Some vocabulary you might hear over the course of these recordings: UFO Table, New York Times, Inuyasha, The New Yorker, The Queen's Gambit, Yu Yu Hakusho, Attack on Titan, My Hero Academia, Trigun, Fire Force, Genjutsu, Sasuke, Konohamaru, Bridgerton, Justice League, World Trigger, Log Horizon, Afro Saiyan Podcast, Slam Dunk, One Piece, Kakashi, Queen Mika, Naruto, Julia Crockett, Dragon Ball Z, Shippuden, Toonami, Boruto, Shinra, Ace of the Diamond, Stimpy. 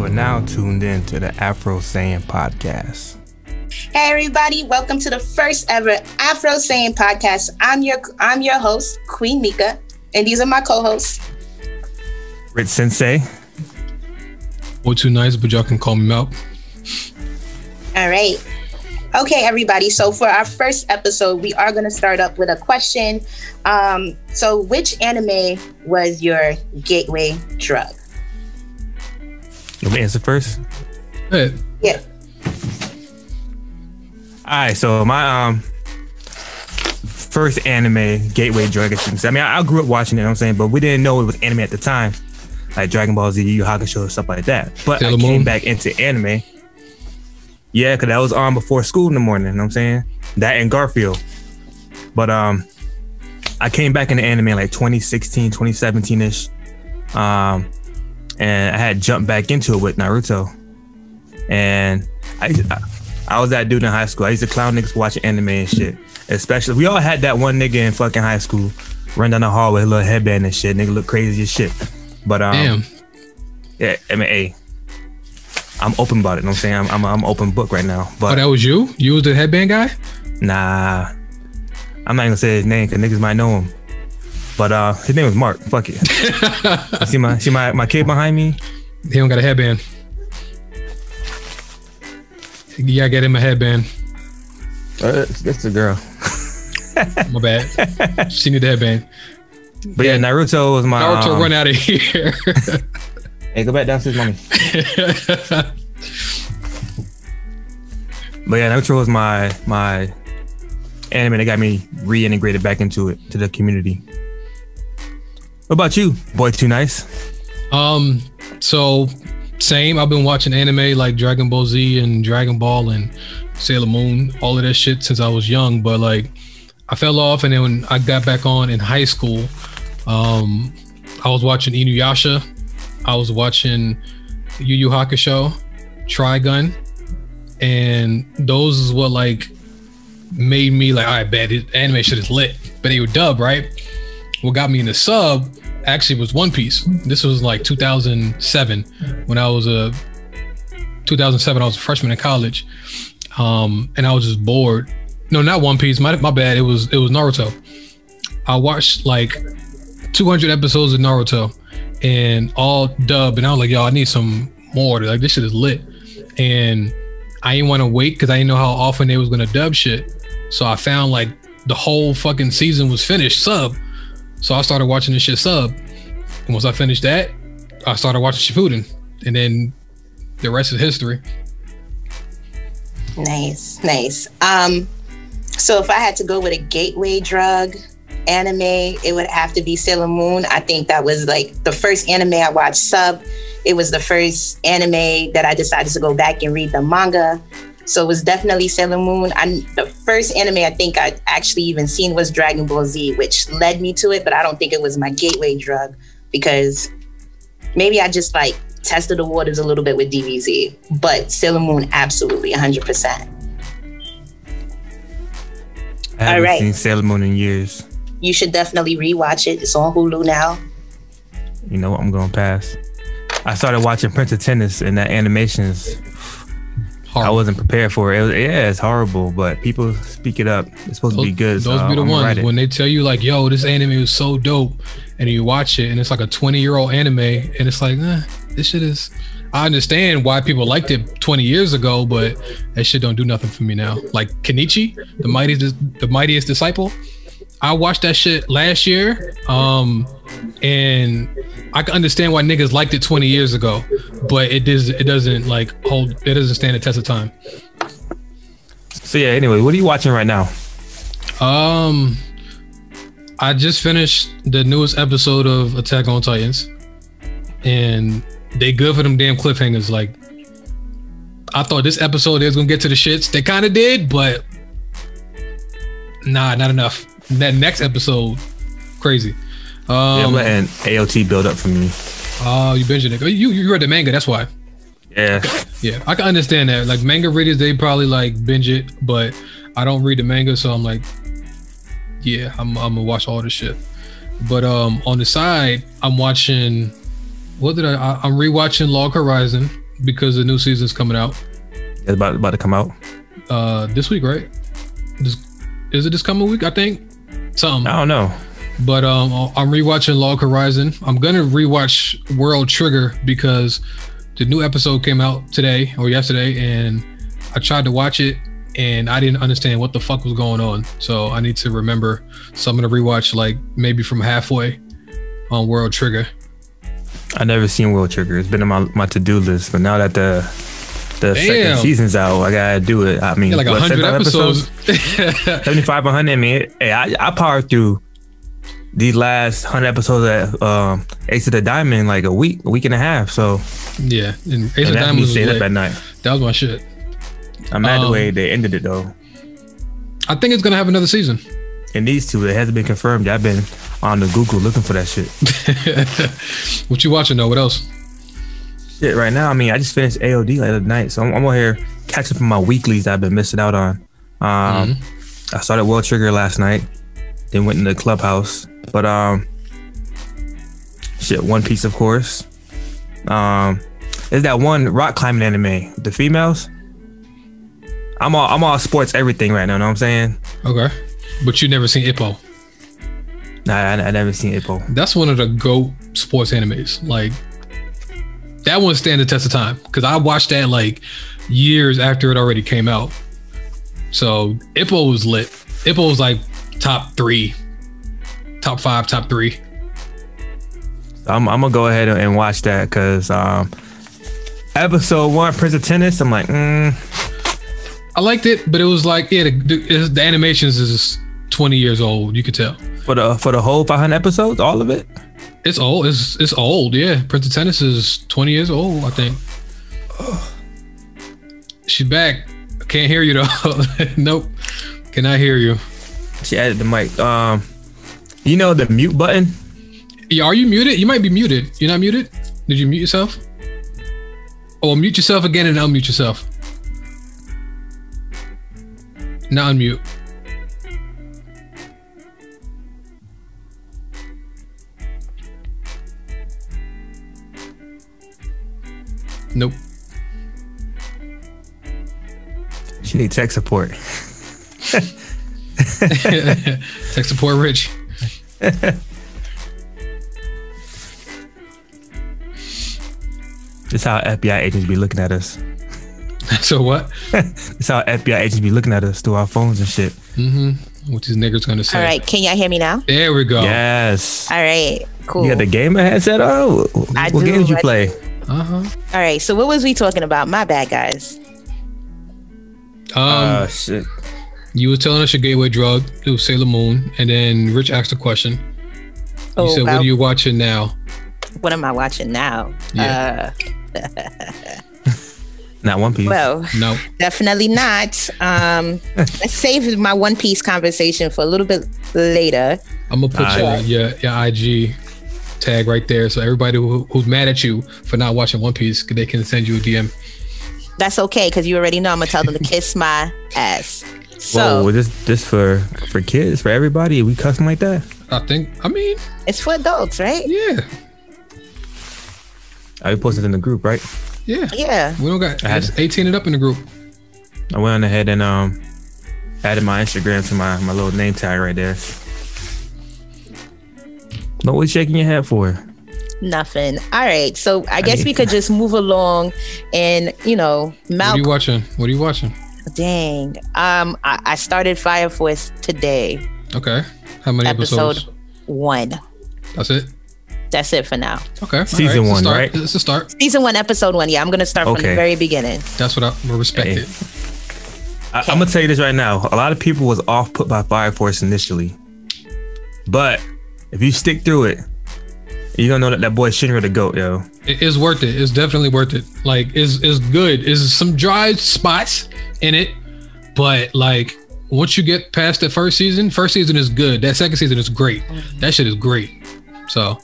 You are now tuned in to the Afro Saiyan Podcast. Hey everybody, welcome to the first ever Afro Saiyan Podcast. I'm your host, Queen Mika, and these are my co-hosts. Rich Sensei. We're too nice, but y'all can call me Mel. All right. Okay, everybody. So for our first episode, we are going to start up with a question. So which anime was your gateway drug? You want me to answer first? Go ahead. Yeah. All right. So my first anime gateway drug, I grew up watching it, you know what I'm saying? But we didn't know it was anime at the time. Like Dragon Ball Z, Yu Yu Hakusho, stuff like that. But Sailor Moon. Came back into anime. Yeah, because that was on before school in the morning, you know what I'm saying? That and Garfield. But I came back into anime like 2016, 2017-ish. And I had jumped back into it with Naruto. And I was that dude in high school. I used to clown niggas watching anime and shit. Especially, we all had that one nigga in fucking high school run down the hall with a little headband and shit. Nigga look crazy as shit. But damn. Yeah, I mean, hey, I'm open about it. You know what I'm saying? I'm open book right now. But that was you? You was the headband guy? Nah, I'm not gonna say his name because niggas might know him. But his name was Mark. Fuck it. see my kid behind me? He don't got a headband. Yeah, I get him a headband. That's the girl. My bad. She need the headband. But yeah, Naruto was my... Naruto run out of here. Hey, go back downstairs, mommy. But yeah, Naruto was my anime that got me reintegrated back into it, to the community. What about you, Boy Too Nice? So same. I've been watching anime like Dragon Ball Z and Dragon Ball and Sailor Moon, all of that shit since I was young, but like I fell off, and then when I got back on in high school, I was watching Inuyasha. I was watching Yu Yu Hakusho, Trigun, and those is what like made me like, all right, bet anime shit is lit. But they were dub, right? What got me in the sub actually was One Piece. This was like 2007 when I was a 2007. I was a freshman in college, and I was just bored. No, not One Piece. My bad. It was Naruto. I watched like 200 episodes of Naruto and all dub, and I was like, yo, I need some more. Like, this shit is lit. And I didn't want to wait because I didn't know how often they was going to dub shit. So I found like the whole fucking season was finished sub. So I started watching this shit sub. And once I finished that, I started watching Shippuden. And then the rest is history. Nice, nice. So if I had to go with a gateway drug anime, it would have to be Sailor Moon. I think that was like the first anime I watched sub. It was the first anime that I decided to go back and read the manga. So it was definitely Sailor Moon. The first anime I think I actually even seen was Dragon Ball Z, which led me to it, but I don't think it was my gateway drug because maybe I just like tested the waters a little bit with DBZ, but Sailor Moon, absolutely 100%. I haven't seen Sailor Moon in years. You should definitely rewatch it. It's on Hulu now. You know what? I'm going to pass. I started watching Prince of Tennis and that animation's horrible. I wasn't prepared for it. It's horrible, but people speak it up. It's supposed to be good. Those be the ones when they tell you like, yo, this anime is so dope, and you watch it and it's like a 20-year-old anime and it's like, this shit is... I understand why people liked it 20 years ago, but that shit don't do nothing for me now. Like Kenichi, the mightiest disciple. I watched that shit last year, and I can understand why niggas liked it 20 years ago, but it doesn't stand the test of time. So yeah, anyway, what are you watching right now? I just finished the newest episode of Attack on Titans, and they good for them damn cliffhangers. Like, I thought this episode they was gonna get to the shits. They kind of did, but nah, not enough. That next episode, crazy. Yeah, I'm letting AOT build up for me. Oh, you binging it? You read the manga, that's why. Yeah. Yeah, I can understand that. Like, manga readers, they probably like binge it, but I don't read the manga, so I'm like, yeah, I'm gonna watch all this shit. But on the side, I'm rewatching Log Horizon, because the new season's coming out. It's about to come out this week, right? Is it this coming week? I think something. I don't know. But I'm rewatching Log Horizon. I'm gonna rewatch World Trigger because the new episode came out today or yesterday, and I tried to watch it and I didn't understand what the fuck was going on. So I need to remember. So I'm gonna rewatch like maybe from halfway on World Trigger. I never seen World Trigger. It's been on my to-do list, but now that the second season's out, I gotta do it. I mean, like 100 episodes? 75, 100. I mean, hey, I powered through these last 100 episodes of Ace of the Diamond in like a week and a half. So yeah, and Ace of the Diamond was up at night. That was my shit. I'm mad the way they ended it though. I think it's gonna have another season. And these two, it hasn't been confirmed. I've been on the Google looking for that shit. What you watching though? What else? Shit, right now, I mean, I just finished AOD late at night, so I'm over here catching up on my weeklies that I've been missing out on. I started World Trigger last night, then went into the Clubhouse. But shit, One Piece, of course. There's that one rock climbing anime, the females. I'm all sports everything right now. Know what I'm saying? Okay, but you never seen Ippo? Nah, I never seen Ippo. That's one of the GOAT sports animes. Like that one stand the test of time because I watched that like years after it already came out. So Ippo was lit. Ippo was like top 5, top 3. I'm gonna go ahead and watch that because episode 1, Prince of Tennis. I'm like, I liked it, but it was like, yeah, the animations is 20 years old. You could tell for the whole 500 episodes, all of it. It's old. It's old. Yeah, Prince of Tennis is 20 years old, I think. Oh. She's back. I can't hear you though. Nope, cannot hear you. She added the mic. You know the mute button? Yeah, are you muted? You might be muted. You're not muted? Did you mute yourself? Oh, mute yourself again and unmute yourself. Now unmute. Nope. She needs tech support. Tech support, Rich. That's how FBI agents be looking at us. So what? That's how FBI agents be looking at us through our phones and shit. Mm-hmm. What these niggas gonna say? All right, can y'all hear me now? There we go. Yes. All right, cool. You got the gamer headset on? What game did you play? All right, so what was we talking about? My bad, guys. Shit. You were telling us your gateway drug. It was Sailor Moon, and then Rich asked a question. You said, "What are you watching now?" What am I watching now? Yeah. Not One Piece. Well, no, definitely not. Let's save my One Piece conversation for a little bit later. I'm gonna put your IG tag right there, so everybody who's mad at you for not watching One Piece, they can send you a DM. That's okay, because you already know I'm gonna tell them to kiss my ass. So, whoa, this for kids, for everybody? We cussing like that? I mean it's for adults, right? Yeah. I posted in the group, right? Yeah. We don't got 18 and up in the group. I went ahead and added my Instagram to my little name tag right there. What was shaking your head for? Nothing. All right, so I guess we could just move along, and you know, What are you watching? Dang. I started Fire Force today. Okay. How many episodes? Episode 1. That's it? That's it for now. Okay. Season 1, right? It's a start. Season 1, episode 1. Yeah, I'm going to start from the very beginning. That's what I respected. I'm going to tell you this right now. A lot of people was off put by Fire Force initially. But if you stick through it, you're going to know that that boy Shinra the GOAT, yo. It is worth it. It's definitely worth it. Like, it's good. It's some dry spots in it, but like once you get past the first season is good. That second season is great. That shit is great. So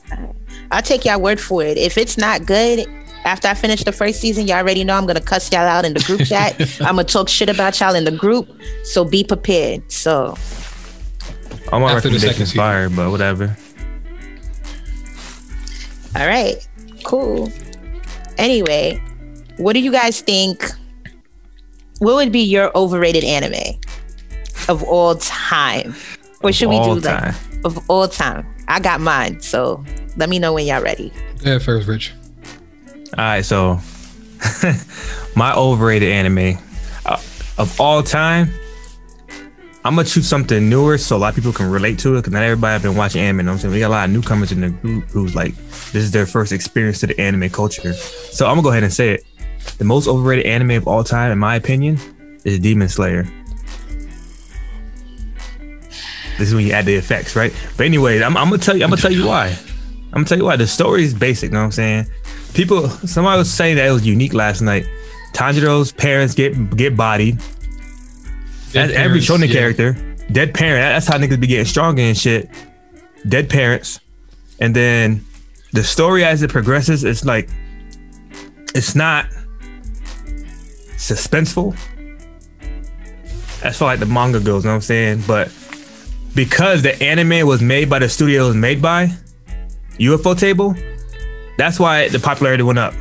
I'll take y'all word for it. If it's not good after I finish the first season, y'all already know I'm gonna cuss y'all out in the group chat. I'm gonna talk shit about y'all in the group, so be prepared. So I'm on after the second season, but whatever. All right, cool. Anyway, What do you guys think? What would be your overrated anime of all time? Or should we do that? Of all time. I got mine, so let me know when y'all ready. Yeah, first, Rich. All right, so my overrated anime of all time, I'm going to choose something newer so a lot of people can relate to it, because not everybody has been watching anime. You know what I'm saying? We got a lot of newcomers in the group who's like, this is their first experience to the anime culture. So I'm going to go ahead and say it. The most overrated anime of all time, in my opinion, is Demon Slayer. This is when you add the effects, right? But anyway, I'm gonna tell you why. I'm gonna tell you why. The story is basic, you know what I'm saying? Somebody was saying that it was unique last night. Tanjiro's parents get bodied. That's every shonen character. Dead parent. That's how niggas be getting stronger and shit. Dead parents. And then the story as it progresses, it's like, it's not suspenseful. That's how like the manga goes, you know what I'm saying? But because the anime was made by the studio it was made by, UFO Table, that's why the popularity went up,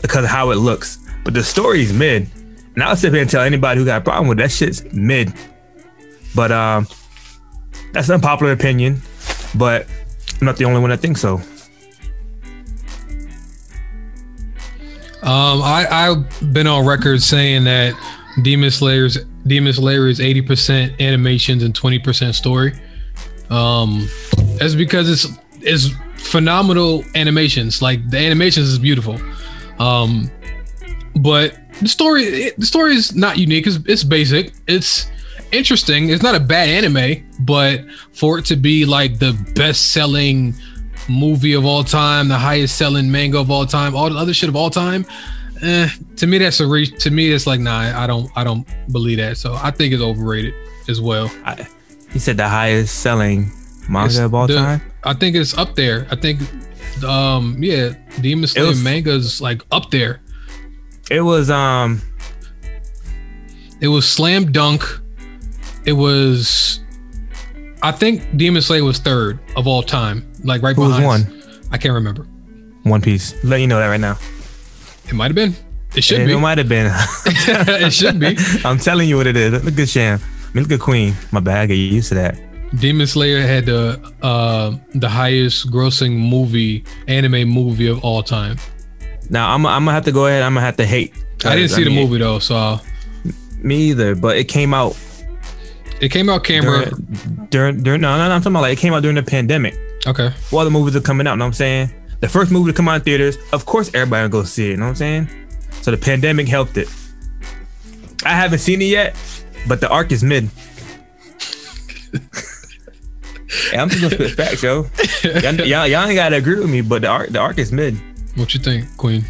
because of how it looks. But the story's mid. And I'll sit here and tell anybody who got a problem with it, that shit's mid. But that's an unpopular opinion, but I'm not the only one that thinks so. I've been on record saying that Demon Slayer is 80% animations and 20% story. That's because it's phenomenal animations. Like the animations is beautiful, but the story is not unique. It's basic. It's interesting. It's not a bad anime, but for it to be like the best selling movie of all time, the highest selling manga of all time, all the other shit of all time. To me, that's a reach. To me, it's like, nah, I don't believe that. So I think it's overrated as well. He said the highest selling manga of all time. I think it's up there. I think, Demon Slayer manga is like up there. It was Slam Dunk. I think Demon Slayer was third of all time. Like right behind. Who was one? I can't remember. One Piece. Let you know that right now. It might have been. It should be. It might have been. It should be. I'm telling you what it is. Look at Sham. I mean, look at Queen. My bad. I get used to that. Demon Slayer had the highest grossing anime movie of all time. Now I'm gonna have to go ahead. I'm gonna have to hate. I didn't see the movie though, so. Me either. But it came out. It came out camera during. No, I'm talking about like it came out during the pandemic. Okay. While the movies are coming out, you know what I'm saying? The first movie to come out in theaters, of course, everybody will go see it. You know what I'm saying? So the pandemic helped it. I haven't seen it yet, but the arc is mid. Hey, I'm just gonna spit facts, yo. Y'all ain't gotta agree with me, but the arc is mid. What you think, Queen?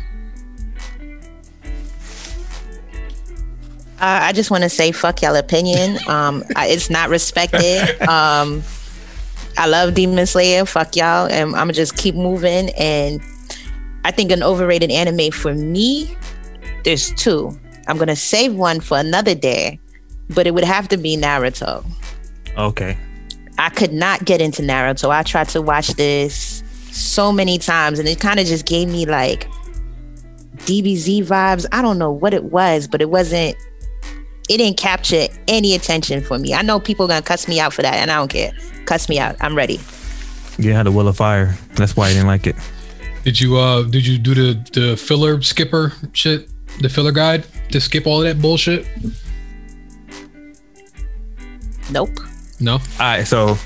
I just want to say, fuck y'all opinion. It's not respected. I love Demon Slayer. Fuck y'all. And I'm going to just keep moving. And I think an overrated anime for me, there's two. I'm going to save one for another day, but it would have to be Naruto. Okay. I could not get into Naruto. I tried to watch this so many times and it kind of just gave me like DBZ vibes. I don't know what it was, but it didn't capture any attention for me. I know people are going to cuss me out for that and I don't care. Cuss me out. I'm ready. You had a will of fire. That's why I didn't like it. Did you do the filler skipper shit? The filler guide to skip all of that bullshit? Nope. No. All right. So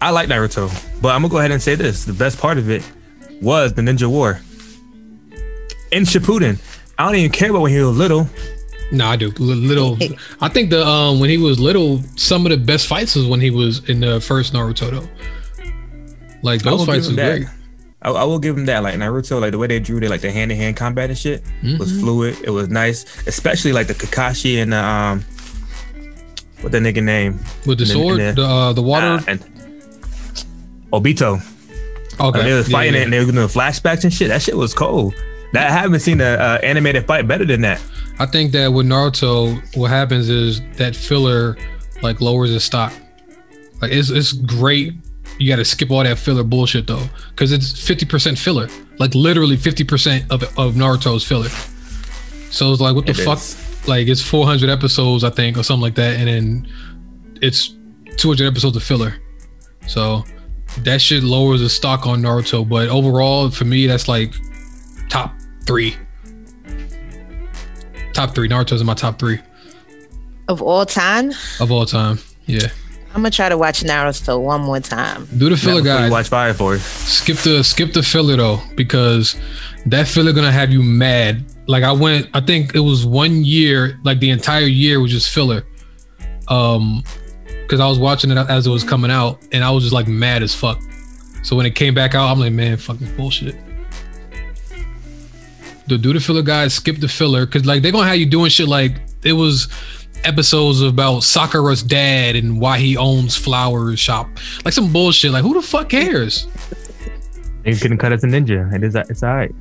I like Naruto, but I'm gonna go ahead and say this: the best part of it was the ninja war in Shippuden. I don't even care about when he was little. No, I do. Little, I think when he was little, some of the best fights was when he was in the first Naruto though. Like those fights was great. I will give him that. Like Naruto, like the way they drew their like the hand-to-hand combat and shit was fluid. It was nice, especially like the Kakashi and what that nigga name with the sword, the water and Obito. Okay, they was fighting it and they were doing flashbacks and shit. That shit was cold. That I haven't seen an animated fight better than that. I think that with Naruto, what happens is that filler like lowers the stock. Like it's great. You got to skip all that filler bullshit though, because it's 50% filler. Like literally 50% of Naruto's filler. So it's like, what the fuck? Like, it's 400 episodes, I think, or something like that, and then it's 200 episodes of filler. So that shit lowers the stock on Naruto, but overall for me, that's like top three. Naruto's in my top three of all time. Yeah, I'm gonna try to watch Naruto one more time. Do the filler, guys. Watch Fire Force. Skip the filler though, because that filler gonna have you mad. Like I think it was 1 year, like the entire year was just filler. Because I was watching it as it was coming out, and I was just like mad as fuck. So when it came back out, I'm like, man, fucking bullshit. Do the filler, guys. Skip the filler, because like they're gonna have you doing shit like it was. Episodes about Sakura's dad and why he owns flower shop, like some bullshit. Like, who the fuck cares? He's getting cut as a ninja. It's all right.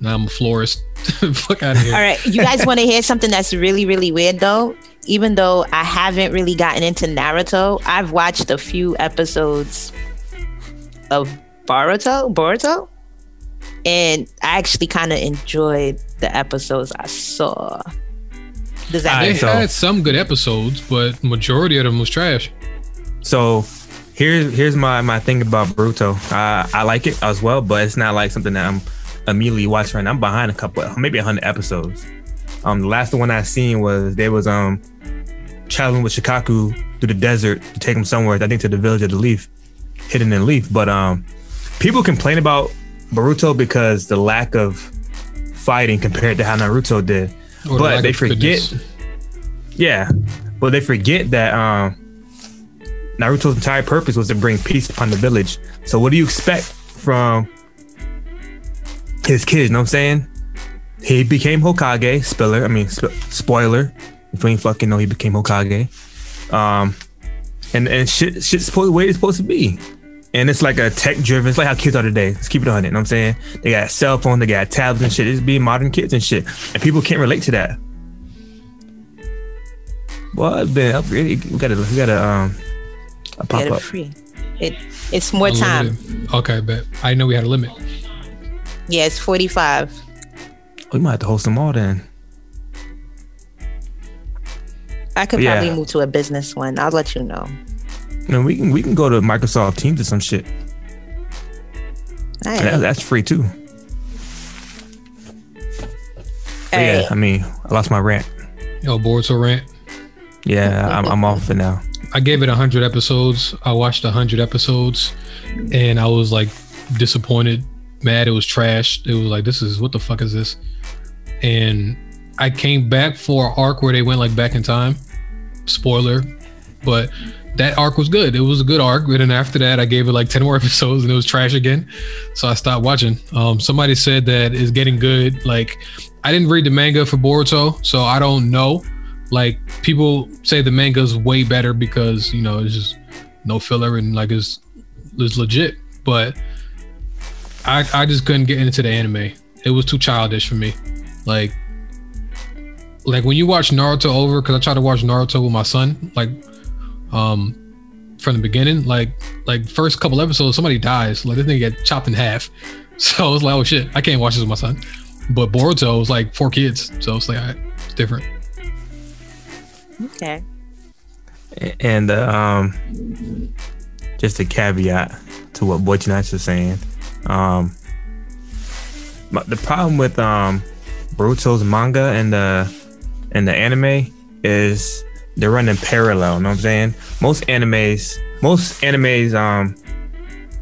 Now I'm a florist. Fuck out of here. All right, you guys want to hear something that's really, really weird though? Even though I haven't really gotten into Naruto, I've watched a few episodes of Boruto, and I actually kind of enjoyed the episodes I saw. They had some good episodes, but majority of them was trash. So here's my thing about Boruto. I like it as well, but it's not like something that I'm immediately watching right now. I'm behind a couple, maybe 100 episodes. The last one I seen was they was traveling with Shikaku through the desert to take him somewhere. I think to the village of the leaf, hidden in leaf. But people complain about Boruto because the lack of fighting compared to how Naruto did. But they forget, that Naruto's entire purpose was to bring peace upon the village. So what do you expect from his kids? You know what I'm saying? He became Hokage. Spoiler. If you ain't fucking know, he became Hokage. And shit's supposed the way it's supposed to be. And it's like a tech-driven. It's like how kids are today. Let's keep it 100. You know what I'm saying? They got cell phones. They got tablets and shit. It's being modern kids and shit. And people can't relate to that. Well, man, we gotta pop up. Free. It's more time. Okay, but I know we had a limit. Yeah, it's 45. We might have to host them all then. I could probably move to a business one. I'll let you know. No, we can go to Microsoft Teams or some shit. Right. That's free too. Yeah, right. I lost my rant. Yo, Boruto rant. Yeah, I'm off for now. I gave it 100 episodes. I watched 100 episodes, and I was like disappointed, mad. It was trash. It was like, what the fuck is this? And I came back for an arc where they went like back in time. Spoiler, but. That arc was good. It was a good arc. But then after that, I gave it like 10 more episodes and it was trash again. So I stopped watching. Somebody said that it's getting good. Like, I didn't read the manga for Boruto, so I don't know. Like, people say the manga is way better because, you know, it's just no filler and like it's legit. But I just couldn't get into the anime. It was too childish for me. Like when you watch Naruto over, because I tried to watch Naruto with my son, like, from the beginning, like first couple episodes, somebody dies. Like, this nigga got chopped in half. So I was like, oh shit, I can't watch this with my son. But Boruto was like 4 kids, so it's like, all right, it's different. Okay. And just a caveat to what Boy Chinach was saying. The problem with Boruto's manga and the anime is. They're running parallel, you know what I'm saying? Most animes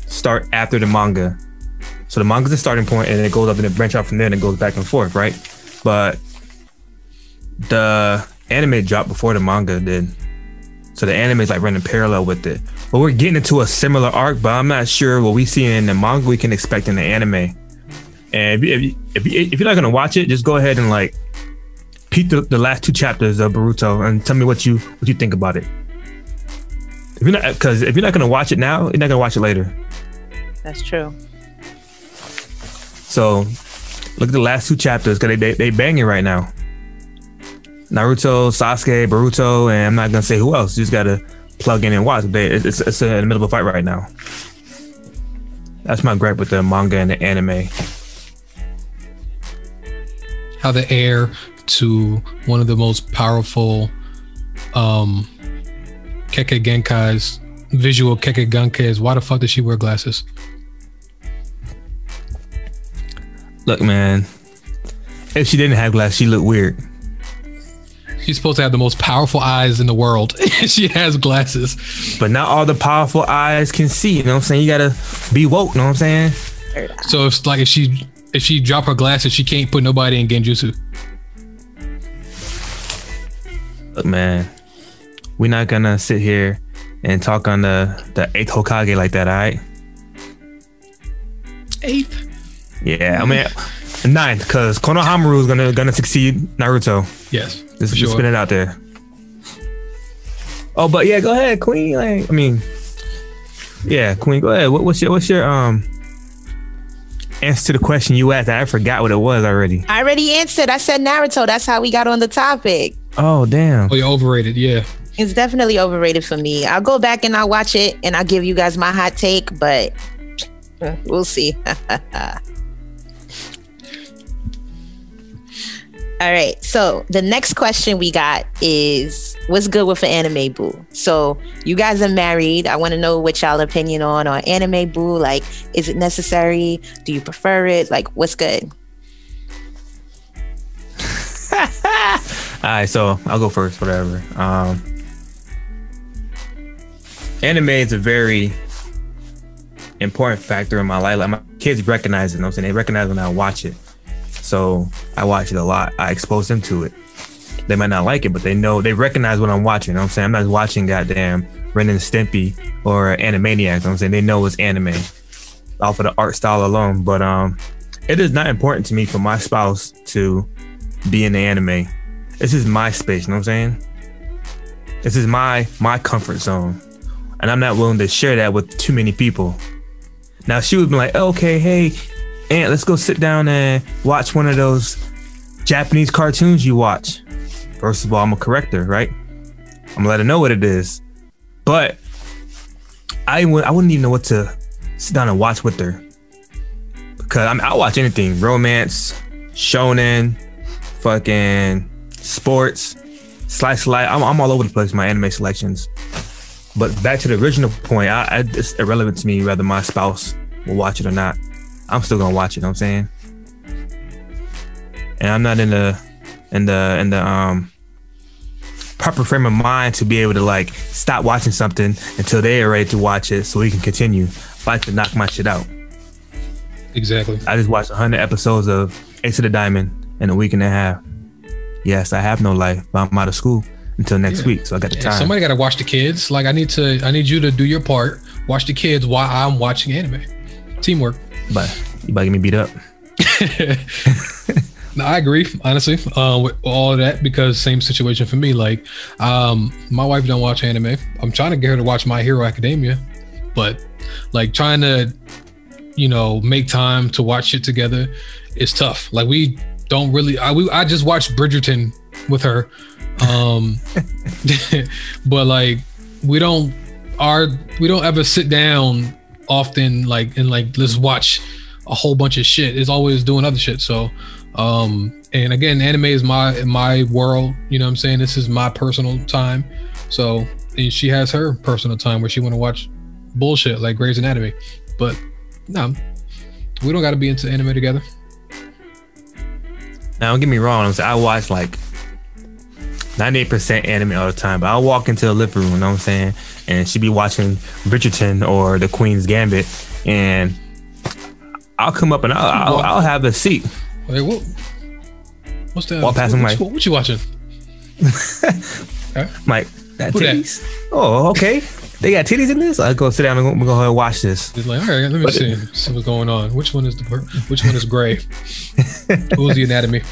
start after the manga. So the manga's the starting point, and then it goes up and it branches out from there and it goes back and forth, right? But the anime dropped before the manga did. So the anime is like running parallel with it. But we're getting into a similar arc, but I'm not sure what we see in the manga we can expect in the anime. And if you're not gonna watch it, just go ahead and like peep the last 2 chapters of Boruto and tell me what you think about it. If you're not gonna watch it now, you're not gonna watch it later. That's true. So look at the last 2 chapters because they banging right now. Naruto, Sasuke, Boruto, and I'm not gonna say who else. You just gotta plug in and watch. It's in the middle of a fight right now. That's my gripe with the manga and the anime. how the heir to one of the most powerful Kekkei Genkai's, visual Kekkei Genkai's, why the fuck does she wear glasses? Look, man, if she didn't have glasses, she looked weird. She's supposed to have the most powerful eyes in the world. She has glasses. But not all the powerful eyes can see, you know what I'm saying? You gotta be woke, you know what I'm saying? So it's like if she drop her glasses, she can't put nobody in Genjutsu. Look, man, we're not gonna sit here and talk on the 8th Hokage like that, all right? 8th? Yeah, I mean 9th, because Konohamaru is gonna succeed Naruto. Yes, just spin it out there. Oh, but yeah, go ahead, Queen. Like, I mean, yeah, Queen. Go ahead. What's your answer to the question you asked? I forgot what it was already. I already answered. I said Naruto. That's how we got on the topic. Oh, damn. Oh, you're overrated. Yeah. It's definitely overrated for me. I'll go back and I'll watch it and I'll give you guys my hot take, but we'll see. All right. So the next question we got is, what's good with an anime boo? So you guys are married. I want to know what y'all opinion on anime boo. Like, is it necessary? Do you prefer it? Like, what's good? All right, so I'll go first, whatever. Anime is a very important factor in my life. Like, my kids recognize it, you know what I'm saying? They recognize when I watch it. So I watch it a lot. I expose them to it. They might not like it, but they know, they recognize what I'm watching, you know what I'm saying? I'm not watching goddamn Ren and Stimpy or Animaniacs, you know what I'm saying? They know it's anime off of the art style alone. But it is not important to me for my spouse to be in the anime. This is my space, you know what I'm saying? This is my comfort zone. And I'm not willing to share that with too many people. Now, she would be like, okay, hey, aunt, let's go sit down and watch one of those Japanese cartoons you watch. First of all, I'm a corrector, right? I'm gonna let her know what it is. But I wouldn't even know what to sit down and watch with her. Because I mean, I'll watch anything. Romance, shonen, fucking sports, slice. I'm all over the place with my anime selections. But back to the original point, it's irrelevant to me whether my spouse will watch it or not. I'm still gonna watch it, you know what I'm saying? And I'm not in the proper frame of mind to be able to like stop watching something until they are ready to watch it so we can continue. I like to knock my shit out. Exactly. I just watched 100 episodes of Ace of the Diamond in a week and a half. Yes, I have no life, but I'm out of school until next week, so I got the time. Somebody got to watch the kids. Like, I need you to do your part. Watch the kids while I'm watching anime. Teamwork. But you about to get me beat up. No, I agree, honestly, with all of that, because same situation for me. Like, my wife don't watch anime. I'm trying to get her to watch My Hero Academia, but like trying to, you know, make time to watch shit together is tough. Like, we don't really. I just watched Bridgerton with her, but like we don't ever sit down often like and like let's watch a whole bunch of shit. It's always doing other shit. So and again, anime is my world. You know what I'm saying? This is my personal time. So, and she has her personal time where she want to watch bullshit like Grey's Anatomy. But no, we don't got to be into anime together. Now, don't get me wrong. I watch like 98% anime all the time, but I'll walk into the living room, you know what I'm saying? And she be watching Bridgerton or The Queen's Gambit, and I'll come up and I'll have a seat. Wait, what's that? Walk past him like, what you watching? Huh? Mike, that titties? That? Oh, okay. They got titties in this? I'll go sit down and we'll go ahead and watch this. It's like, all right, let me see what's going on. Which one is gray? Who's the anatomy?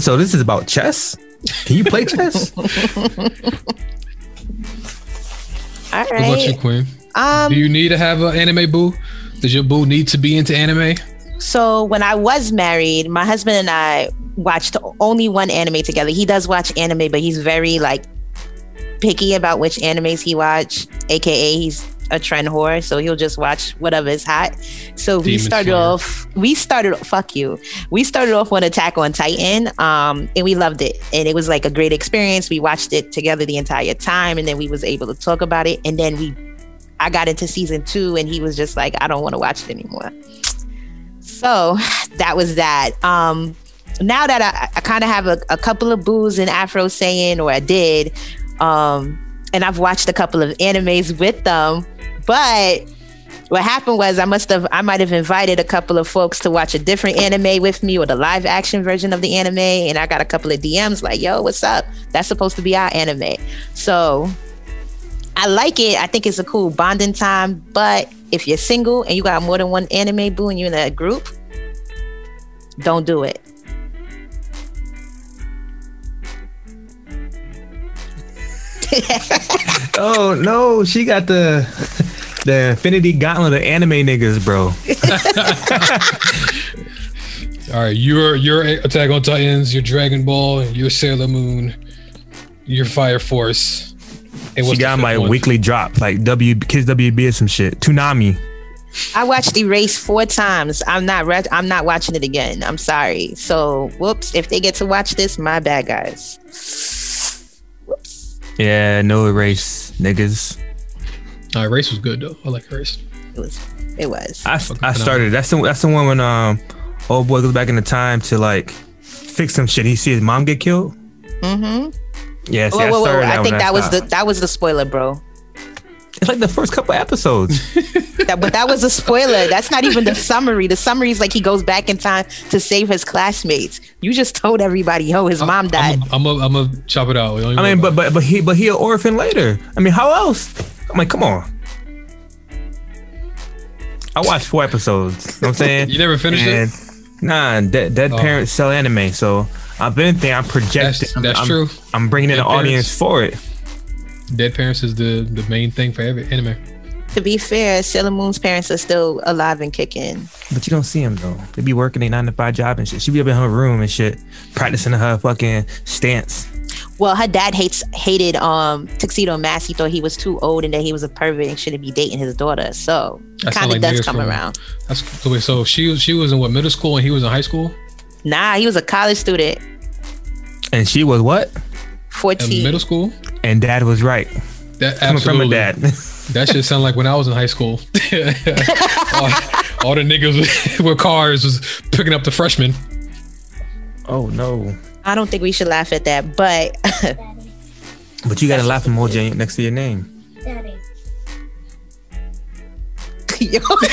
So this is about chess? Can you play chess? All right. What about you, Queen? Do you need to have an anime boo? Does your boo need to be into anime? So when I was married, my husband and I watched only one anime together. He does watch anime, but he's very like picky about which animes he watch, aka he's a trend whore, so he'll just watch whatever is hot. So we started off on Attack on Titan, and we loved it, and it was like a great experience. We watched it together the entire time, and then we was able to talk about it, and then I got into season 2, and he was just like, I don't want to watch it anymore. So that was that. Now that I kind of have a couple of boos in Afro Saiyan, or I did, and I've watched a couple of animes with them, but what happened was I might have invited a couple of folks to watch a different anime with me, or the live action version of the anime, and I got a couple of DMs like, yo, what's up? That's supposed to be our anime. So I like it. I think it's a cool bonding time, but if you're single and you got more than one anime boo and you're in a group, don't do it. Oh no, she got the infinity gauntlet of anime niggas, bro. All right, your Attack on Titans, your Dragon Ball, your Sailor Moon, your Fire Force. She got my weekly drop, like Kids WB or some shit. Toonami. I watched Erased 4 times. I'm not watching it again. I'm sorry. So whoops. If they get to watch this, my bad, guys. Yeah, no Erase, niggas. Erase was good though. I like Erase. It was. I started. That's the one when old boy goes back in the time to like fix some shit. He see his mom get killed. Mm-hmm. Yeah. See, I think that was the spoiler, bro. It's like the first couple episodes. But that was a spoiler. That's not even the summary. The summary is like he goes back in time to save his classmates. You just told everybody, yo, his mom died. I'm a chop it out. I mean, but he an orphan later. I mean, how else? I'm like, come on. I watched 4 episodes. You know what I'm saying? You never finished it? Nah, dead parents sell anime. So I've been thinking, I'm projecting. That's true. I'm bringing dead in an audience for it. Dead parents is the main thing for every anime. To be fair, Sailor Moon's parents are still alive and kicking. But you don't see them though. They be working a 9-to-5 job and shit. She be up in her room and shit, practicing her fucking stance. Well, her dad hated Tuxedo Mask. He thought he was too old and that he was a pervert and shouldn't be dating his daughter. So it kind of does come around. So she was in what, middle school, and he was in high school? Nah, he was a college student. And she was what? 14. In middle school? And dad was right. That coming from a dad. That shit sound like when I was in high school. all the niggas with cars was picking up the freshmen. Oh no. I don't think we should laugh at that, but but you got a laughing emoji next to your name. Daddy. Yo. Good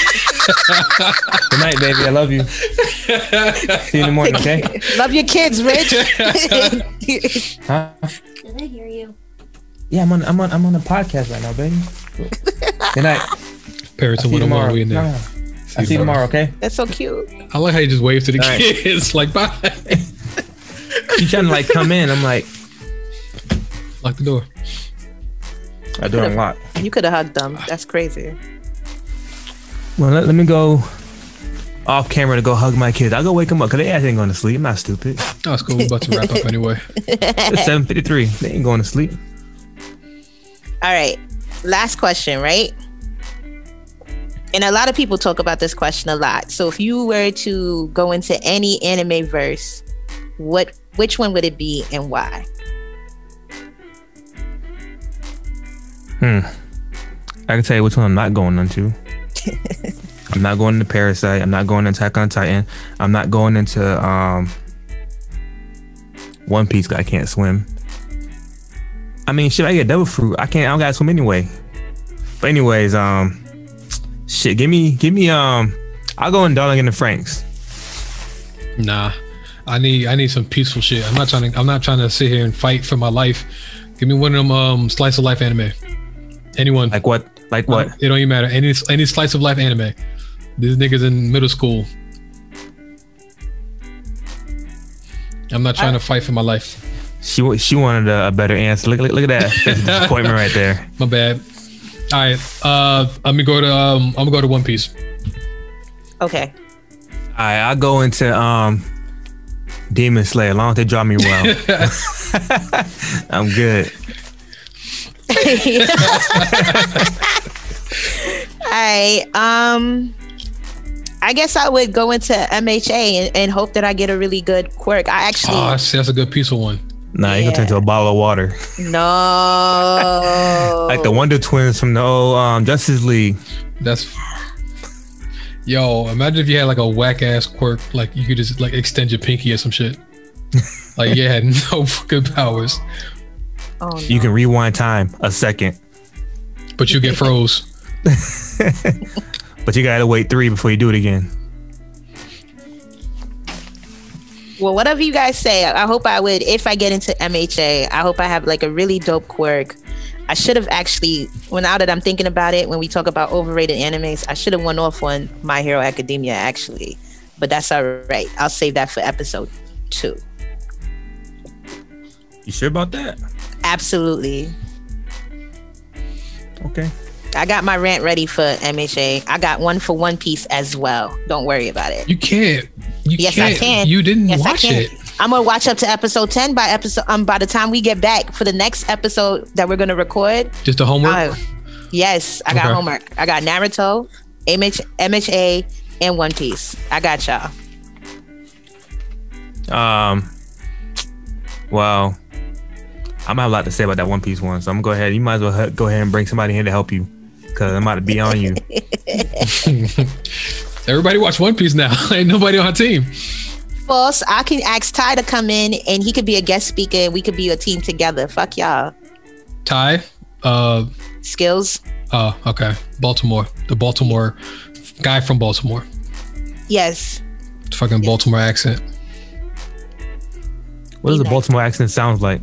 night, baby. I love you. See you in the morning, okay? Love your kids, Rich. Huh? Did I hear you? Yeah, I'm on a podcast right now, baby. Good night. Parents will tomorrow. I'll see you tomorrow. I'll see you tomorrow, okay? That's so cute. I like how you just wave to the kids, right. Like bye. She's trying to like come in. I'm like, lock the door. I do unlock. You could have hugged them. That's crazy. Well, let me go off camera to go hug my kids. I'll go wake them up because they ain't going to sleep. I'm not stupid. That's cool. We're about to wrap up anyway. It's 7:53. They ain't going to sleep. All right. Last question, right? And a lot of people talk about this question a lot. So if you were to go into any anime verse, which one would it be and why? I can tell you which one I'm not going into. I'm not going into Parasite. I'm not going into Attack on Titan. I'm not going into One Piece. I can't swim. I mean, shit, I get devil fruit. I don't gotta swim anyway. But anyways, shit, give me I'll go in Darling in the Franxx. Nah, I need some peaceful shit. I'm not trying to sit here and fight for my life. Give me one of them slice of life anime. Anyone. Like what? Like what? It don't even matter. Any slice of life anime. These niggas in middle school. I'm not trying to fight for my life. She wanted a better answer. Look at that. That's a disappointment right there. My bad. All right. I'm gonna go to One Piece. Okay. All right. I'll go into Demon Slayer. As long as they draw me well, I'm good. right. I guess I would go into MHA and hope that I get a really good quirk. I actually. Oh, that's a good peaceful one. Nah, you can turn into a bottle of water. No. Like the Wonder Twins from the old Justice League. That's. Yo, imagine if you had like a whack ass quirk, like you could just like extend your pinky or some shit. Like you had no fucking powers. Oh, no. You can rewind time a second, but you get froze. But you gotta wait 3 before you do it again. Well, whatever you guys say, I hope I would. If I get into MHA, I hope I have like a really dope quirk. I should have actually, well, now that I'm thinking about it, when we talk about overrated animes, I should have went off on My Hero Academia actually, but that's all right. I'll save that for episode 2. You sure about that? Absolutely. Okay. I got my rant ready for MHA. I got one for One Piece as well. Don't worry about it. You can't. Yes, I can. You didn't watch it. I'm gonna watch up to episode 10 by the time we get back for the next episode that we're gonna record. Just the homework. Yes, I got homework. I got Naruto, MHA, and One Piece. I got y'all. Wow. I'm gonna have a lot to say about that One Piece one, so I'm gonna go ahead. You might as well go ahead and bring somebody here to help you, because I'm about to be on you. Everybody watch One Piece now. Ain't nobody on our team. False. I can ask Ty to come in and he could be a guest speaker and we could be a team together. Fuck y'all. Ty? Skills. Oh, okay. Baltimore. The Baltimore guy from Baltimore. Yes. Fucking Baltimore accent. What does a Baltimore accent sound like?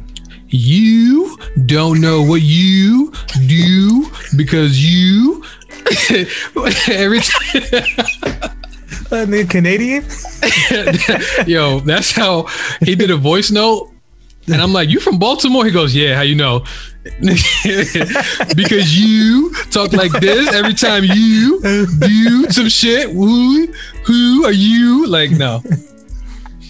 You don't know what you do because you every time. I mean, Canadian. Yo, that's how he did a voice note, and I'm like, "You from Baltimore?" He goes, "Yeah." How you know? Because you talk like this every time you do some shit. Who are you? Like, no.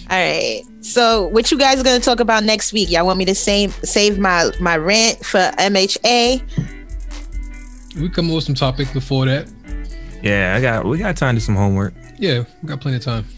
All right. So what you guys are going to talk about next week? Y'all want me to save my rant for MHA? We come up with some topic before that. Yeah, we got time to do some homework. Yeah, we got plenty of time.